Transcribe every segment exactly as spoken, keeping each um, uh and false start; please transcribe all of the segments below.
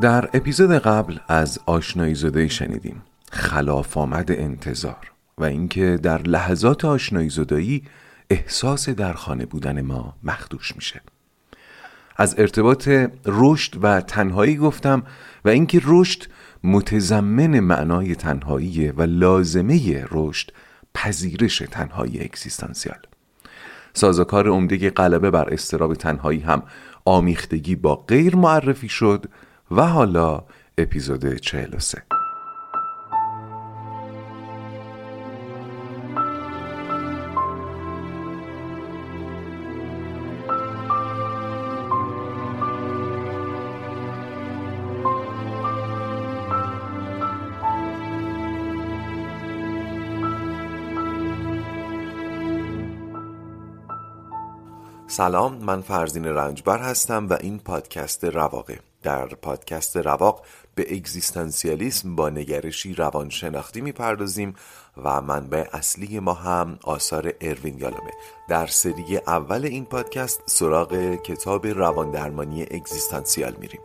در اپیزود قبل از آشنایی زده شنیدیم خلاف آمد انتظار و اینکه در لحظات آشنایی زدایی احساس در خانه بودن ما مخدوش میشه. از ارتباط رشد و تنهایی گفتم و اینکه رشد متضمن معنای تنهایی و لازمه رشد پذیرش تنهایی اگزیستانسیال. سازوکار عمده غلبه بر اضطراب تنهایی هم آمیختگی با غیر معرفی شد و حالا اپیزود چهل و سه. سلام، من فرزین رنجبر هستم و این پادکست رواقه. در پادکست رواق به اگزیستانسیالیسم با نگرشی روانشناختی میپردازیم و منبع اصلی ما هم آثار اروین یالومه. در سری اول این پادکست سراغ کتاب رواندرمانی اگزیستانسیال میریم.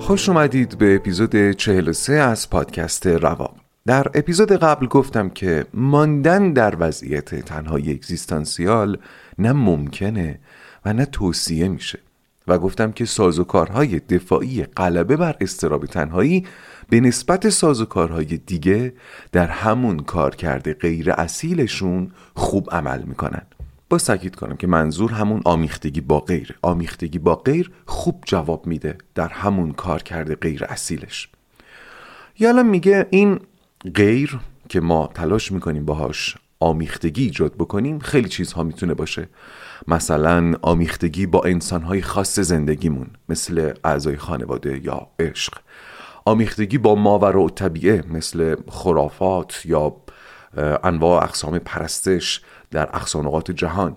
خوش اومدید به اپیزود چهل و سه از پادکست رواق. در اپیزود قبل گفتم که ماندن در وضعیت تنهایی اگزیستانسیال نه ممکنه و نه توصیه میشه و گفتم که سازوکارهای دفاعی غلبه بر اضطراب تنهایی به نسبت سازوکارهای دیگه در همون کارکرد غیر اصیلشون خوب عمل میکنن. با تاکید کنم که منظور همون آمیختگی با غیر آمیختگی با غیر خوب جواب میده در همون کار کرده غیر اصیلش. یالا میگه این غیر که ما تلاش میکنیم باهاش آمیختگی ایجاد بکنیم خیلی چیزها میتونه باشه، مثلا آمیختگی با انسانهای خاص زندگیمون مثل اعضای خانواده یا عشق، آمیختگی با ماوراء الطبیعه مثل خرافات یا انواع اقسام پرستش در اقصانقات جهان،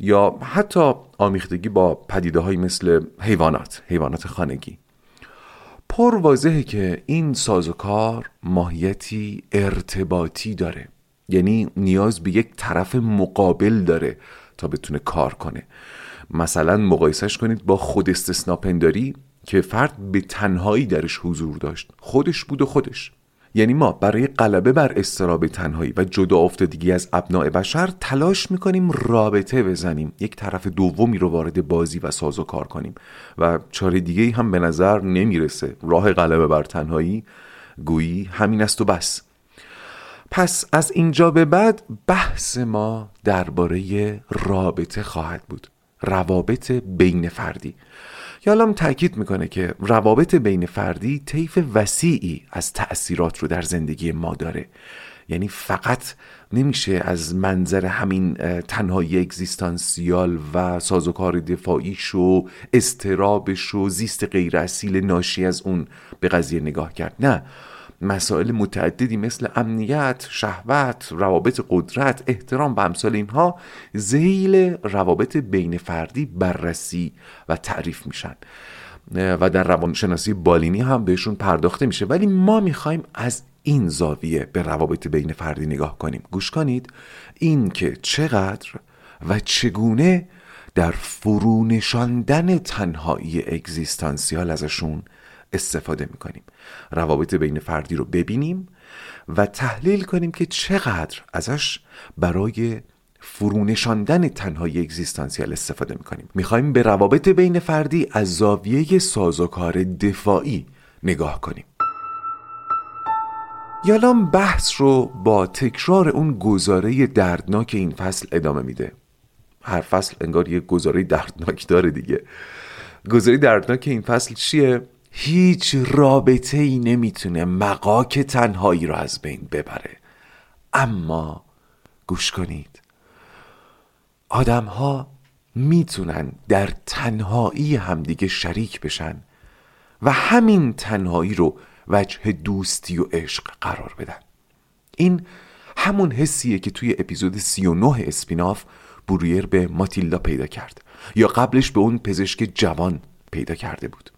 یا حتی آمیختگی با پدیده‌هایی مثل حیوانات، حیوانات خانگی. پر واضحه که این سازوکار ماهیتی ارتباطی داره، یعنی نیاز به یک طرف مقابل داره تا بتونه کار کنه. مثلا مقایسش کنید با خود استثناپنداری که فرد به تنهایی درش حضور داشت، خودش بود و خودش. یعنی ما برای غلبه بر اضطراب تنهایی و جدا افتادگی از ابناء بشر تلاش میکنیم رابطه بزنیم، یک طرف دومی رو وارد بازی و سازوکار کنیم و چاره دیگه‌ای هم به نظر نمیرسه. راه غلبه بر تنهایی گویی همین است و بس. پس از اینجا به بعد بحث ما درباره رابطه خواهد بود، روابط بین فردی. یالام تأکید میکنه که روابط بین فردی طیف وسیعی از تأثیرات رو در زندگی ما داره، یعنی فقط نمیشه از منظر همین تنهایی اگزیستانسیال و سازوکار دفاعیش و اضطرابش و زیست غیر اصیل ناشی از اون به قضیه نگاه کرد. نه، مسائل متعددی مثل امنیت، شهوت، روابط قدرت، احترام و امثال اینها ذیل روابط بین فردی بررسی و تعریف میشن و در روانشناسی بالینی هم بهشون پرداخته میشه، ولی ما میخوایم از این زاویه به روابط بین فردی نگاه کنیم. گوش کنید این که چقدر و چگونه در فرونشاندن تنهایی اگزیستانسیال ازشون استفاده میکنیم. روابط بین فردی رو ببینیم و تحلیل کنیم که چقدر ازش برای فرونشاندن تنهایی اگزیستانسیال استفاده میکنیم. میخوایم به روابط بین فردی از زاویه سازوکار دفاعی نگاه کنیم. یالام بحث رو با تکرار اون گزاره دردناک این فصل ادامه میده. هر فصل انگار یه گزاره دردناک داره دیگه. گزاره دردناک این فصل چیه؟ هیچ رابطه ای نمیتونه مغاک تنهایی رو از بین ببره. اما گوش کنید، آدم ها میتونن در تنهایی همدیگه شریک بشن و همین تنهایی رو وجه دوستی و عشق قرار بدن. این همون حسیه که توی اپیزود سی و نه اسپیناف بروئر به ماتیلدا پیدا کرد یا قبلش به اون پزشک جوان پیدا کرده بود.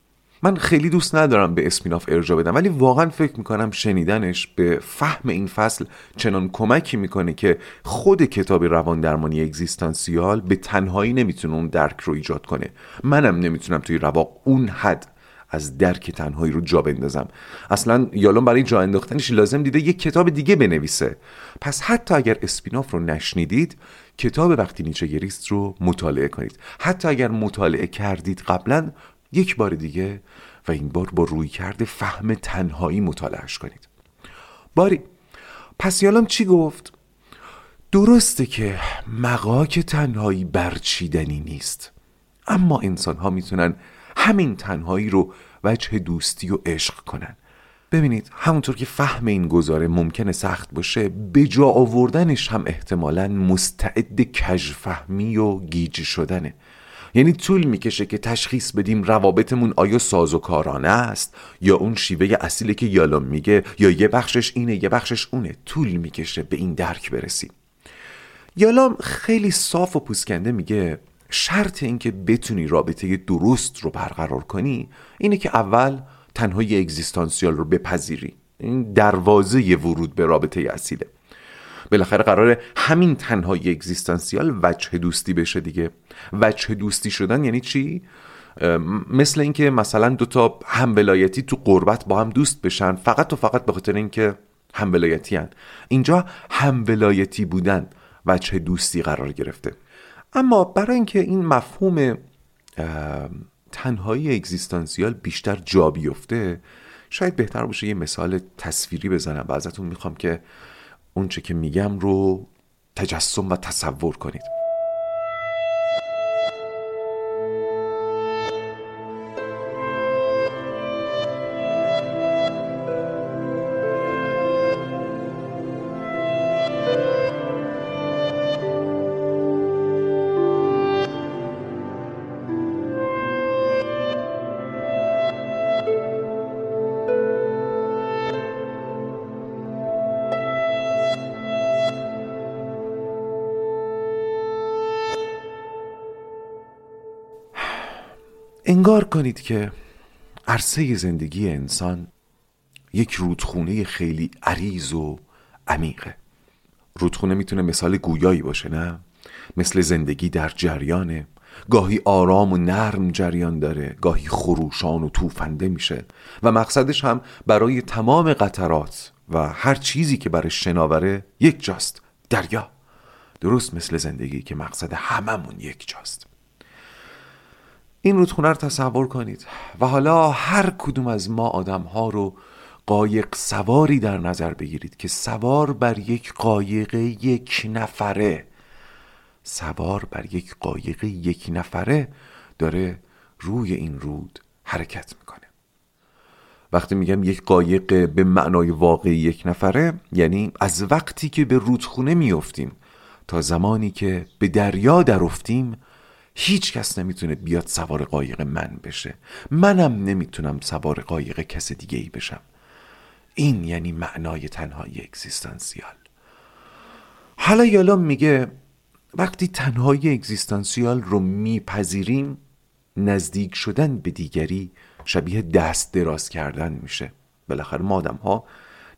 من خیلی دوست ندارم به اسپیناف ارجاع بدم، ولی واقعا فکر میکنم شنیدنش به فهم این فصل چنان کمکی میکنه که خود کتاب روان درمانی اگزیستانسیال به تنهایی نمیتونه اون درک رو ایجاد کنه. منم نمیتونم توی رواق اون حد از درک تنهایی رو جا بندازم. اصلا یالوم برای جا انداختنش لازم دیده یک کتاب دیگه بنویسه. پس حتی اگر اسپیناف رو نشنیدید، کتاب وقتی نیچه گریست رو مطالعه کنید. حتی اگر مطالعه کردید قبلا، یک بار دیگه و این بار با رویکرد فهم تنهایی مطالعهش کنید. باری، پس یالوم چی گفت؟ درسته که مغاک تنهایی برچیدنی نیست، اما انسان ها میتونن همین تنهایی رو وجه دوستی و عشق کنن. ببینید، همونطور که فهم این گزاره ممکنه سخت باشه، به جا آوردنش هم احتمالاً مستعد کژفهمی و گیج شدنه. یعنی طول میکشه که تشخیص بدیم روابطمون آیا سازوکارانه است یا اون شیوه اصیله که یالوم میگه، یا یه بخشش اینه یه بخشش اونه. طول میکشه به این درک برسیم. یالوم خیلی صاف و پوسکنده میگه شرط این که بتونی رابطه درست رو برقرار کنی اینه که اول تنهایی اگزیستانسیال رو بپذیری. این دروازه ورود به رابطه اصیله. بالاخره قراره همین تنهایی اگزیستانسیال وجه دوستی بشه دیگه. وجه دوستی شدن یعنی چی؟ مثل اینکه مثلا دوتا همولایتی تو قربت با هم دوست بشن، فقط و فقط به خاطر اینکه همولایتی هن. اینجا همولایتی بودن وجه دوستی قرار گرفته. اما برای اینکه این مفهوم تنهایی اگزیستانسیال بیشتر جا بیفته، شاید بهتر باشه یه مثال تصویری بزنم و ازتون میخوام که اون چه که میگم رو تجسم و تصور کنید. انگار کنید که عرصه زندگی انسان یک رودخونه خیلی عریض و عمیقه. رودخونه میتونه مثال گویایی باشه، نه؟ مثل زندگی در جریانه، گاهی آرام و نرم جریان داره، گاهی خروشان و توفنده میشه و مقصدش هم برای تمام قطرات و هر چیزی که برای شناوره یک جاست، دریا. درست مثل زندگی که مقصد هممون یک جاست. این رودخونه رو تصور کنید و حالا هر کدوم از ما آدم‌ها رو قایق سواری در نظر بگیرید که سوار بر یک قایق یک نفره سوار بر یک قایق یک نفره داره روی این رود حرکت میکنه. وقتی میگم یک قایق به معنای واقعی یک نفره، یعنی از وقتی که به رودخونه میافتیم تا زمانی که به دریا درافتیم، هیچ کس نمیتونه بیاد سوار قایق من بشه، منم نمیتونم سوار قایق کس دیگه ای بشم. این یعنی معنای تنهایی اگزیستانسیال. حالا یالوم میگه وقتی تنهایی اگزیستانسیال رو میپذیریم، نزدیک شدن به دیگری شبیه دست دراز کردن میشه. بالاخره ما آدم ها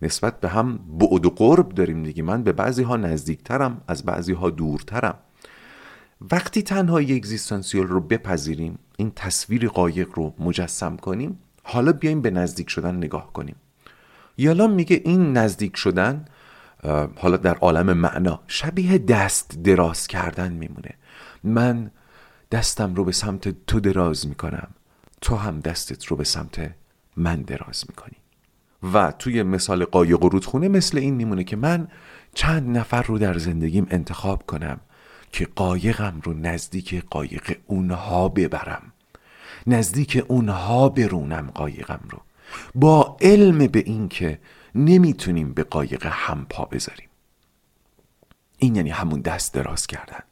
نسبت به هم بعد و قرب داریم دیگه. من به بعضی ها نزدیکترم، از بعضی ها دورترم. وقتی تنهایی اگزیستانسیال رو بپذیریم، این تصویر قایق رو مجسم کنیم، حالا بیایم به نزدیک شدن نگاه کنیم. یالوم میگه این نزدیک شدن، حالا در عالم معنا، شبیه دست دراز کردن میمونه. من دستم رو به سمت تو دراز میکنم، تو هم دستت رو به سمت من دراز میکنی. و توی مثال قایق و رودخونه مثل این میمونه که من چند نفر رو در زندگیم انتخاب کنم که قایقم رو نزدیک قایق اونها ببرم، نزدیک اونها برونم قایقم رو، با علم به این که نمیتونیم به قایق هم پا بذاریم. این یعنی همون دست دراز کردن.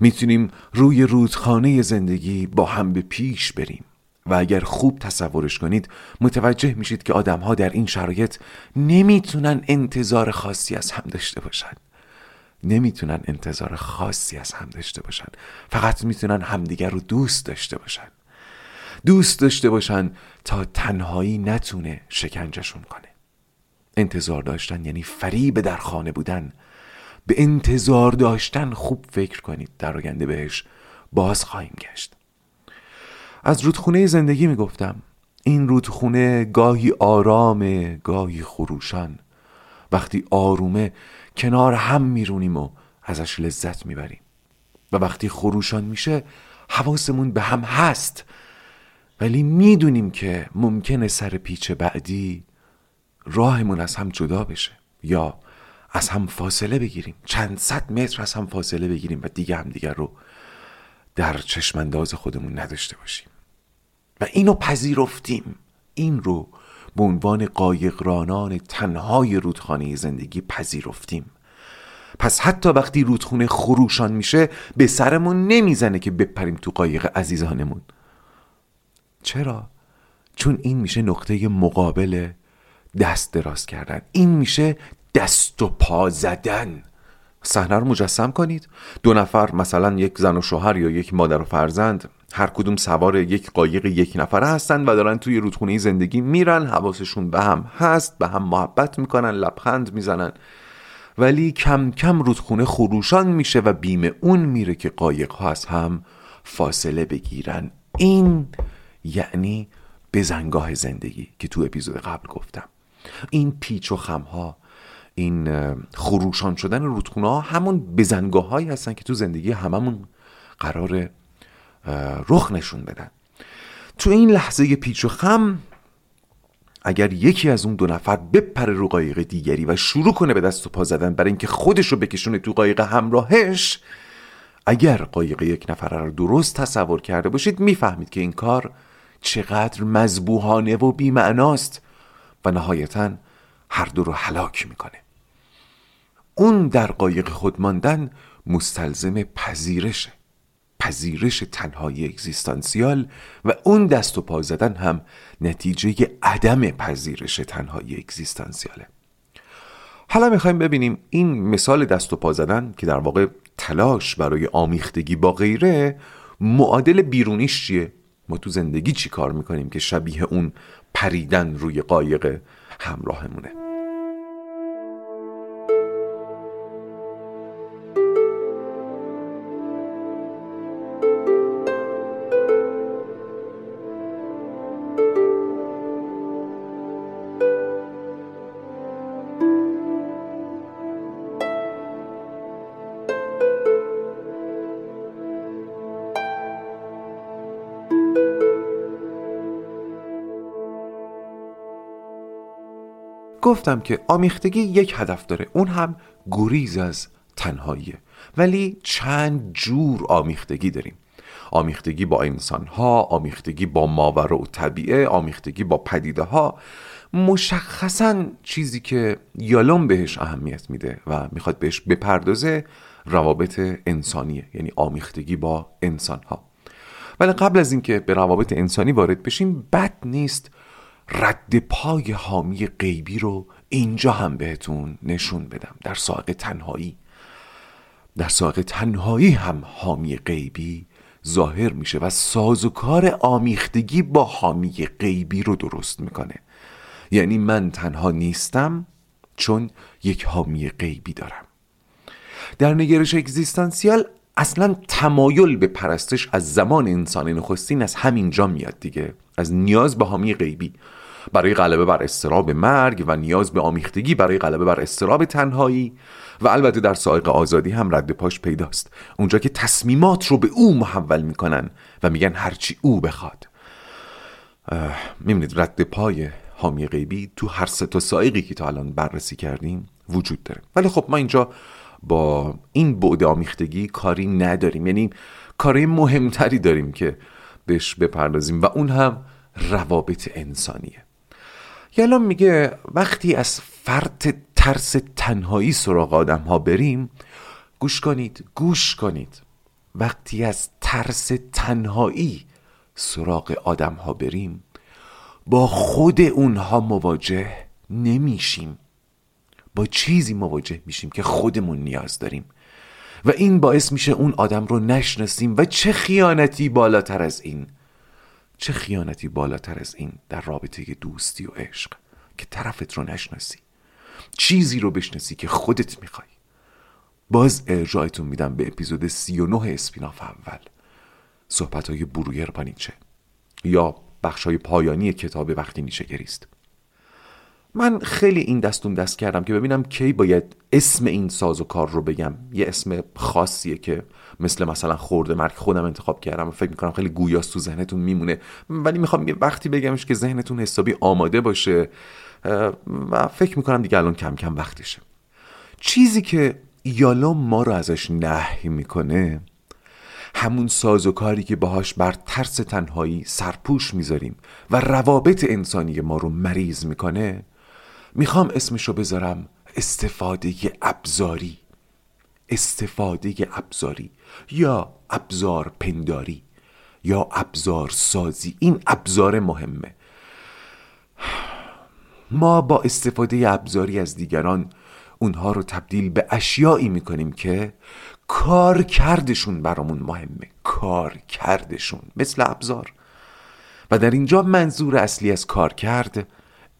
میتونیم روی رودخانه زندگی با هم به پیش بریم و اگر خوب تصورش کنید متوجه میشید که آدم‌ها در این شرایط نمیتونن انتظار خاصی از هم داشته باشن. نمیتونن انتظار خاصی از هم داشته باشن. فقط میتونن همدیگر رو دوست داشته باشن. دوست داشته باشن تا تنهایی نتونه شکنجشون کنه. انتظار داشتن یعنی فریب در خانه بودن. به انتظار داشتن خوب فکر کنید، در آینده بهش باز خواهیم گشت. از رودخونه زندگی میگفتم. این رودخونه گاهی آرامه، گاهی خروشان. وقتی آرومه کنار هم میرونیم و ازش لذت میبریم، و وقتی خروشان میشه حواسمون به هم هست، ولی میدونیم که ممکنه سر پیچ بعدی راهمون از هم جدا بشه یا از هم فاصله بگیریم، چند صد متر از هم فاصله بگیریم و دیگه هم دیگر رو در چشم انداز خودمون نداشته باشیم. و اینو پذیرفتیم، این رو به عنوان قایقرانان تنهای رودخانه زندگی پذیرفتیم. پس حتی وقتی رودخونه خروشان میشه به سرمون نمیزنه که بپریم تو قایق عزیزانمون. چرا؟ چون این میشه نقطه مقابل دست دراز کردن، این میشه دست و پا زدن. صحنه رو مجسم کنید، دو نفر، مثلا یک زن و شوهر یا یک مادر و فرزند، هر کدوم سوار یک قایق یک نفره هستن و دارن توی رودخونه زندگی میرن، حواسشون به هم هست، به هم محبت میکنن، لبخند میزنن، ولی کم کم رودخونه خروشان میشه و بیم اون میره که قایق ها از هم فاصله بگیرن. این یعنی بزنگاه زندگی که تو اپیزود قبل گفتم. این پیچ و خم ها، این خروشان شدن رودخونه ها، همون بزنگاه هایی هستن که تو زندگی هممون قراره رخ نشون بدن. تو این لحظه پیچ و خم اگر یکی از اون دو نفر بپره رو قایق دیگری و شروع کنه به دست و پا زدن برای اینکه خودش رو بکشونه تو قایق همراهش، اگر قایق یک نفره رو درست تصور کرده باشید میفهمید که این کار چقدر مذبوحانه و بی‌معناست و نهایتاً هر دو رو هلاک میکنه. اون در قایق خود ماندن مستلزم پذیرشه، پذیرش تنهایی اگزیستانسیال، و اون دست و پا زدن هم نتیجه عدم پذیرش تنهایی اگزیستانسیاله. حالا میخوایم ببینیم این مثال دست و پا زدن که در واقع تلاش برای آمیختگی با غیره، معادل بیرونیش چیه؟ ما تو زندگی چی کار میکنیم که شبیه اون پریدن روی قایق همراهمونه؟ گفتم که آمیختگی یک هدف داره، اون هم گریز از تنهاییه، ولی چند جور آمیختگی داریم. آمیختگی با انسانها، آمیختگی با ماوراء طبیعه، آمیختگی با پدیده ها. مشخصاً چیزی که یالوم بهش اهمیت میده و میخواد بهش بپردازه روابط انسانیه، یعنی آمیختگی با انسانها. ولی قبل از اینکه به روابط انسانی وارد بشیم، بد نیست رد پای حامی غیبی رو اینجا هم بهتون نشون بدم. در ساق تنهایی، در ساق تنهایی هم حامی غیبی ظاهر میشه و سازوکار آمیختگی با حامی غیبی رو درست میکنه. یعنی من تنها نیستم چون یک حامی غیبی دارم. در نگرش اگزیستانسیال اصلا تمایل به پرستش از زمان انسان نخستین از همینجا میاد دیگه، از نیاز به حامی غیبی برای غلبه بر اضطراب مرگ و نیاز به آمیختگی برای غلبه بر اضطراب تنهایی. و البته در سائق آزادی هم رد پاش پیداست، اونجا که تصمیمات رو به او محول میکنن و میگن هرچی او بخواد. میبینید رد پای حامی غیبی تو هر سه تا سائقی که تا الان بررسی کردیم وجود داره. ولی خب ما اینجا با این بعد آمیختگی کاری نداریم، یعنی کاری مهمتری داریم که بهش بپردازیم و اون هم روابط انسانیه. یالوم میگه وقتی از فرط ترس تنهایی سراغ آدم ها بریم، گوش کنید، گوش کنید، وقتی از ترس تنهایی سراغ آدم ها بریم، با خود اونها مواجه نمیشیم، با چیزی مواجه میشیم که خودمون نیاز داریم و این باعث میشه اون آدم رو نشناسیم. و چه خیانتی بالاتر از این، چه خیانتی بالاتر از این در رابطه دوستی و عشق، که طرفت رو نشناسی، چیزی رو بشناسی که خودت میخوای. باز ارجاعتون میدم به اپیزود سی و نه اسپیناف اول، صحبت‌های بروئر با نیچه، یا بخش‌های پایانی کتاب وقتی نیچه گریست. من خیلی این دستون دست کردم که ببینم کی باید اسم این ساز و کار رو بگم. یه اسم خاصیه که مثل مثلا خورده مرگ خودم انتخاب کردم و فکر میکنم خیلی گویاست تو ذهنتون میمونه، ولی میخوام یه وقتی بگمش که ذهنتون حسابی آماده باشه و فکر میکنم دیگه الان کم کم وقتشه. چیزی که یالوم ما رو ازش نهی میکنه همون ساز و کاری که باهاش بر ترس تنهایی سرپوش میذاریم و روابط انسانی ما رو مریض میکنه، میخوام اسمشو بذارم استفاده ابزاری. استفاده ابزاری یا ابزار پنداری یا ابزار سازی. این ابزار مهمه. ما با استفاده ابزاری از دیگران اونها رو تبدیل به اشیایی میکنیم که کار کردشون برامون مهمه. کار کردشون مثل ابزار. و در اینجا منظور اصلی از کار کرد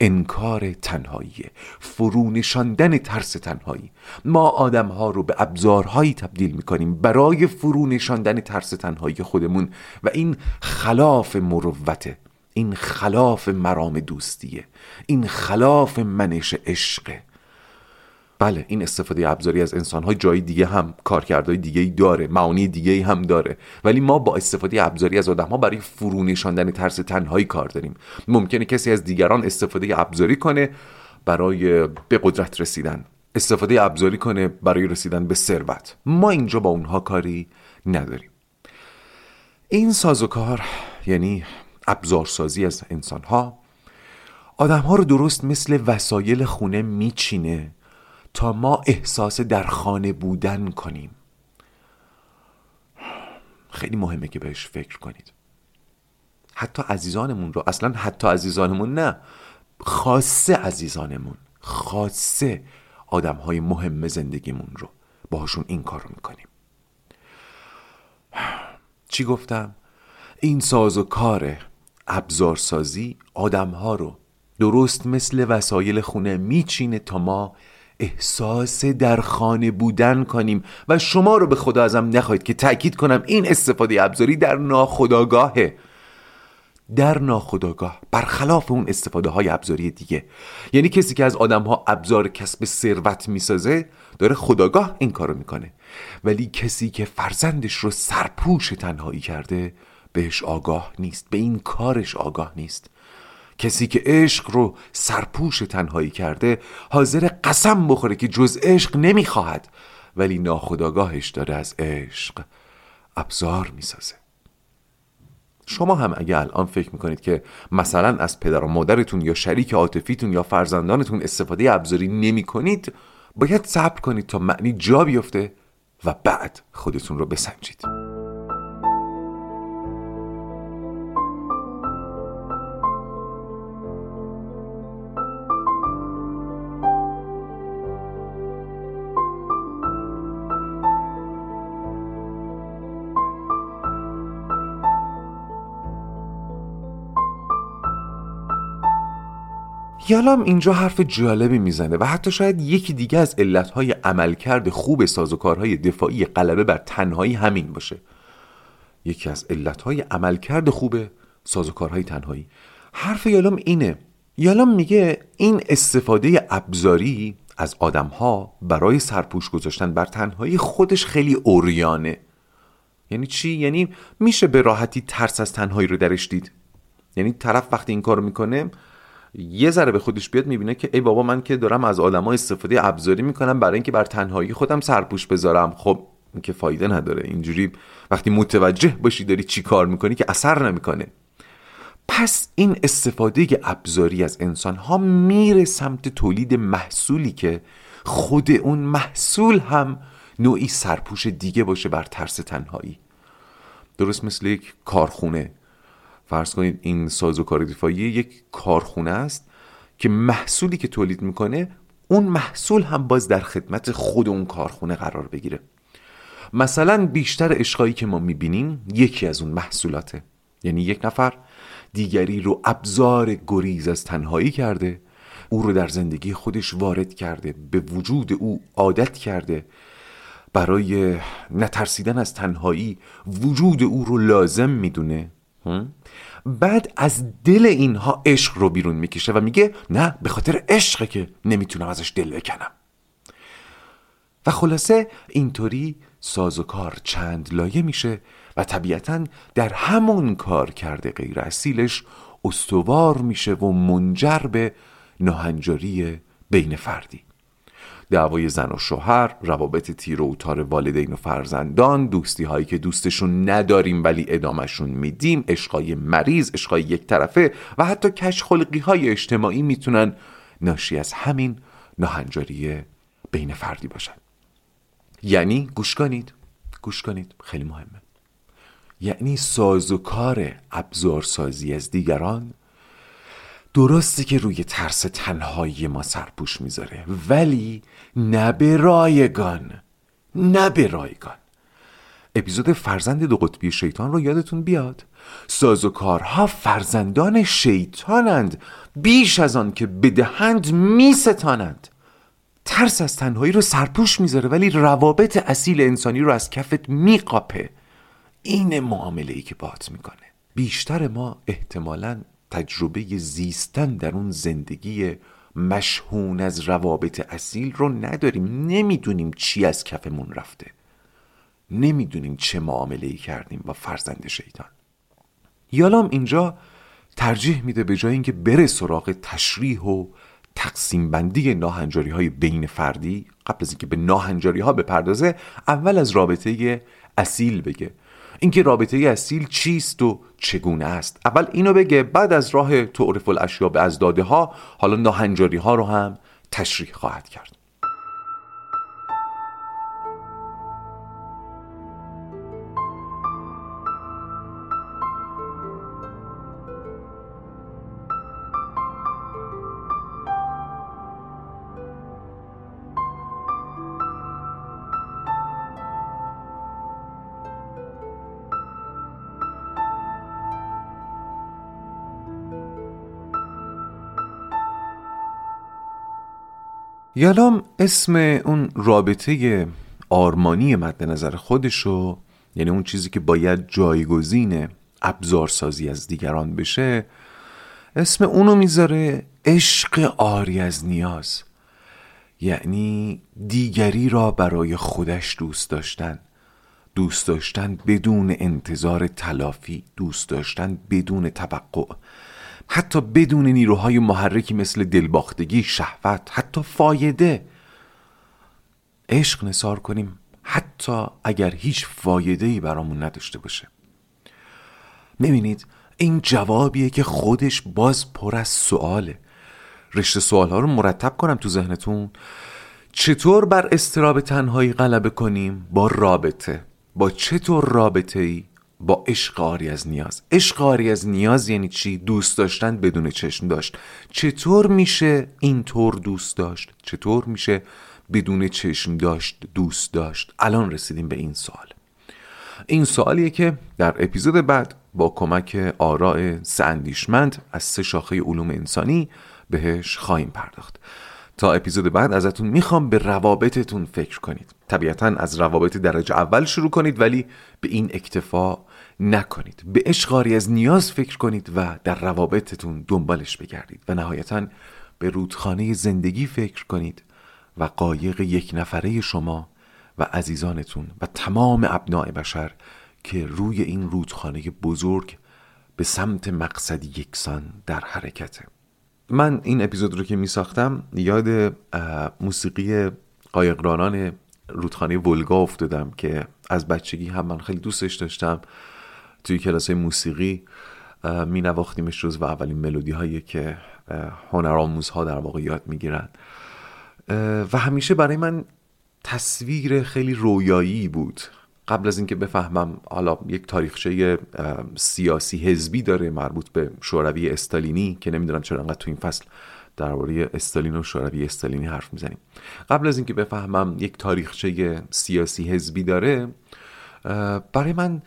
انکار تنهاییه، فرونشاندن ترس تنهایی. ما آدمها رو به ابزارهایی تبدیل میکنیم برای فرونشاندن ترس تنهایی خودمون و این خلاف مروته، این خلاف مرام دوستیه، این خلاف منش عشقه. بله، این استفاده ابزاری از انسان‌های جای دیگه هم کارکردهای دیگه‌ای داره، معانی دیگه‌ای هم داره، ولی ما با استفاده ابزاری از آدم‌ها برای فرونشاندن ترس تنهایی کار داریم. ممکنه کسی از دیگران استفاده ابزاری کنه برای به قدرت رسیدن، استفاده ابزاری کنه برای رسیدن به ثروت. ما اینجا با اونها کاری نداریم. این سازوکار یعنی ابزارسازی از انسان‌ها آدم‌ها رو درست مثل وسایل خونه میچینه تا ما احساس در خانه بودن کنیم. خیلی مهمه که بهش فکر کنید. حتی عزیزانمون رو، اصلا حتی عزیزانمون نه، خاصه عزیزانمون، خاصه آدم‌های مهم زندگیمون رو باهاشون این کار رو میکنیم. چی گفتم؟ این ساز و کار ابزارسازی آدم‌ها رو درست مثل وسایل خونه میچینه تا ما احساس در خانه بودن کنیم. و شما رو به خدا ازم نخواهید که تأکید کنم این استفاده ابزاری در ناخودآگاهه، در ناخودآگاه، برخلاف اون استفاده های ابزاری دیگه. یعنی کسی که از آدم ها ابزار کسب ثروت میسازه داره خودآگاه این کارو میکنه، ولی کسی که فرزندش رو سرپوش تنهایی کرده بهش آگاه نیست، به این کارش آگاه نیست. کسی که عشق رو سرپوش تنهایی کرده حاضر قسم بخوره که جز عشق نمیخواهد، ولی ناخودآگاهش داره از عشق ابزار میسازه. شما هم اگه الان فکر میکنید که مثلا از پدر و مادرتون یا شریک عاطفیتون یا فرزندانتون استفاده ابزاری نمی کنید، باید صبر کنید تا معنی جا بیفته و بعد خودتون رو بسنجید. یالوم اینجا حرف جالبی میزنه و حتی شاید یکی دیگه از علتهای عملکرد خوب سازوکارهای دفاعی غلبه بر تنهایی همین باشه. یکی از علتهای عملکرد خوب سازوکارهای تنهایی. حرف یالوم اینه. یالوم میگه این استفاده ابزاری از آدمها برای سرپوش گذاشتن بر تنهایی خودش خیلی عریانه. یعنی چی؟ یعنی میشه به راحتی ترس از تنهایی رو درش دید. یعنی طرف وقتی این کارو میکنه یه ذره به خودش بیاد میبینه که ای بابا، من که دارم از آدم‌ها استفاده ابزاری میکنم برای اینکه بر تنهایی خودم سرپوش بذارم. خب این که فایده نداره. اینجوری وقتی متوجه باشی داری چی کار میکنی که اثر نمیکنه. پس این استفاده ابزاری از انسان‌ها میره سمت تولید محصولی که خود اون محصول هم نوعی سرپوش دیگه باشه بر ترس تنهایی. درست مثل یک کارخونه فرض کنید این سازوکار دفاعی یک کارخونه است که محصولی که تولید میکنه اون محصول هم باز در خدمت خود اون کارخونه قرار بگیره. مثلا بیشتر اشقایی که ما میبینیم یکی از اون محصولاته، یعنی یک نفر دیگری رو ابزار گریز از تنهایی کرده، او رو در زندگی خودش وارد کرده، به وجود او عادت کرده، برای نترسیدن از تنهایی وجود او رو لازم میدونه. بعد از دل اینها عشق رو بیرون میکشه و میگه نه به خاطر عشقه که نمیتونم ازش دل بکنم. و خلاصه اینطوری سازوکار چند لایه میشه و طبیعتاً در همون کار کرده غیر اصیلش استوار میشه و منجر به ناهنجاری بین فردی، دعوای زن و شوهر، روابط تیر و تار والدین و فرزندان، دوستی هایی که دوستشون نداریم ولی ادامهشون میدیم، عشقای مریض، عشقای یک طرفه و حتی کج خلقی های اجتماعی میتونن ناشی از همین ناهنجاری بین فردی باشن. یعنی گوش کنید گوش کنید خیلی مهمه، یعنی سازوکار ابزارسازی از دیگران درسته که روی ترس تنهایی ما سرپوش میذاره، ولی نه به رایگان، نه به رایگان. اپیزود فرزند دو قطبی شیطان رو یادتون بیاد، سازوکارها فرزندان شیطانند، بیش از آن که بدهند میستانند. ترس از تنهایی رو سرپوش میذاره ولی روابط اصیل انسانی رو از کفت میقاپه. این معامله‌ای که باعث میکنه بیشتر ما احتمالاً تجربه زیستن در اون زندگی مشهون از روابط اصیل رو نداریم، نمیدونیم چی از کفمون رفته، نمیدونیم چه معامله‌ای کردیم با فرزند شیطان. یالام اینجا ترجیح میده به جای اینکه بره سراغ تشریح و تقسیم بندی ناهنجاری های بین فردی، قبل از اینکه به ناهنجاری ها بپردازه اول از رابطه اصیل بگه، اینکه رابطه اصیل چیست و چگونه است. اول اینو بگه، بعد از راه تعرف الاشیا به از داده ها حالا ناهنجاری ها رو هم تشریح خواهد کرد. یالام اسم اون رابطه آرمانی مد نظر خودشو، یعنی اون چیزی که باید جایگزین ابزارسازی از دیگران بشه، اسم اونو میذاره عشق عاری از نیاز، یعنی دیگری را برای خودش دوست داشتن، دوست داشتن بدون انتظار تلافی، دوست داشتن بدون توقع، حتی بدون نیروهای محرکی مثل دلباختگی، شهوت، حتی فایده. عشق نثار کنیم حتی اگر هیچ فایده‌ای برامون نداشته باشه. می‌بینید این جوابیه که خودش باز پر از سواله. رشته سوال‌ها رو مرتب کنم تو ذهنتون. چطور بر اضطراب تنهایی غلبه کنیم؟ با رابطه. با چطور رابطه‌ای؟ با عشق عاری از نیاز. عشق عاری از نیاز یعنی چی؟ دوست داشتن بدون چشم داشت. چطور میشه اینطور دوست داشت؟ چطور میشه بدون چشم داشت دوست داشت؟ الان رسیدیم به این سوال. این سوالیه که در اپیزود بعد با کمک آراء سه اندیشمند از سه شاخه علوم انسانی بهش خواهیم پرداخت. تا اپیزود بعد ازتون میخوام به روابطتون فکر کنید. طبیعتاً از روابط درجه اول شروع کنید ولی به این اکتفا نکنید. به عشق عاری از نیاز فکر کنید و در روابطتون دنبالش بگردید و نهایتاً به رودخانه زندگی فکر کنید و قایق یک نفره شما و عزیزانتون و تمام ابناء بشر که روی این رودخانه بزرگ به سمت مقصدی یکسان در حرکته. من این اپیزود رو که می ساختم یاد موسیقی قایقرانان رودخانه ولگا افتادم که از بچگی هم من خیلی دوستش داشتم. توی کلاسای موسیقی می نواختیمش روز و اولین ملودی هایی که هنرآموزها در واقع یاد می گیرن و همیشه برای من تصویر خیلی رویایی بود قبل از اینکه بفهمم حالا یک تاریخچه سیاسی حزبی داره مربوط به شوروی استالینی که نمیدونم چرا انقدر تو این فصل درباره استالین و شوروی استالینی حرف میزنیم، قبل از اینکه بفهمم یک تاریخچه سیاسی حزبی داره، برای من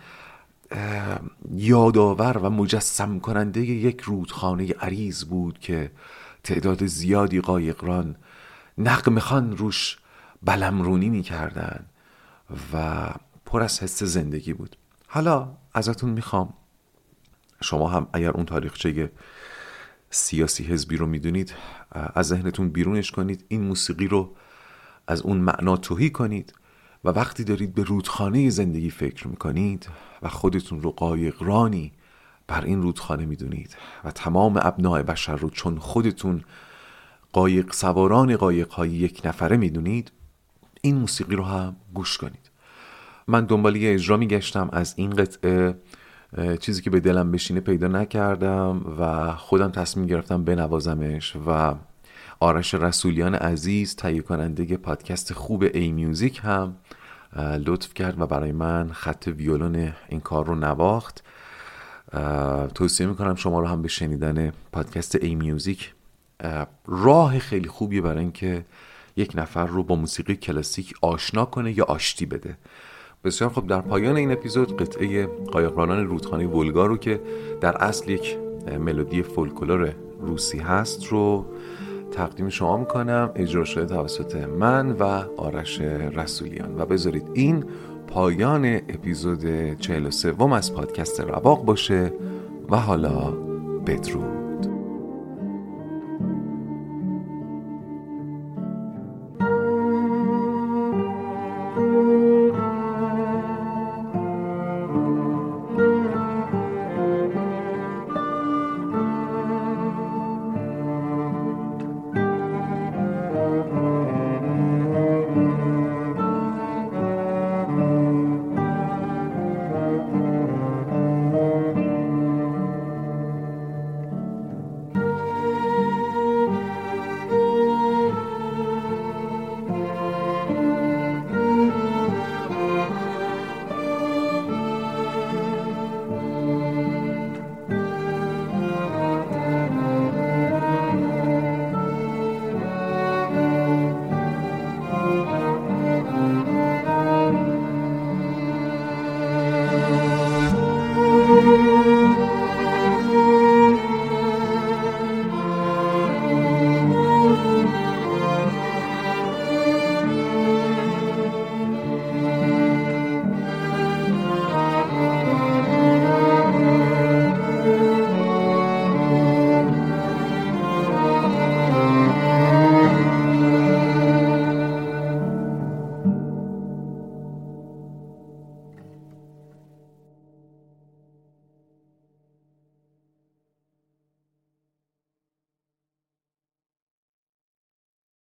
یادآور و مجسم کننده یک رودخانه عریض بود که تعداد زیادی قایقران نغمه خوان روش بلمرونی میکردن و پر از حس زندگی بود. حالا ازتون میخوام شما هم اگر اون تاریخچه سیاسی حزبی رو میدونید از ذهنتون بیرونش کنید، این موسیقی رو از اون معنا تهی کنید و وقتی دارید به رودخانه زندگی فکر میکنید و خودتون رو قایقرانی بر این رودخانه میدونید و تمام ابناء بشر رو چون خودتون قایق سواران قایق‌های یک نفره میدونید، این موسیقی رو هم گوش کنید. من دنبال یه اجرا میگشتم از این قطعه، چیزی که به دلم بشینه پیدا نکردم و خودم تصمیم گرفتم بنوازمش و آرش رسولیان عزیز تهیه کننده پادکست خوب ایمیوزیک هم لطف کرد و برای من خط ویولون این کار رو نواخت. توصیه میکنم شما رو هم به شنیدن پادکست ایمیوزیک. راه خیلی خوبیه برای اینکه یک نفر رو با موسیقی کلاسیک آشنا کنه یا آشتی بده. بسیار خب، در پایان این اپیزود قطعه قایقرانان رودخانه ولگا رو که در اصل یک ملودی فولکلور روسی هست رو تقدیم شما میکنم، اجرا شده توسط من و آرش رسولیان. و بذارید این پایان اپیزود چهل و سوم از پادکست رواق باشه و حالا بدرود.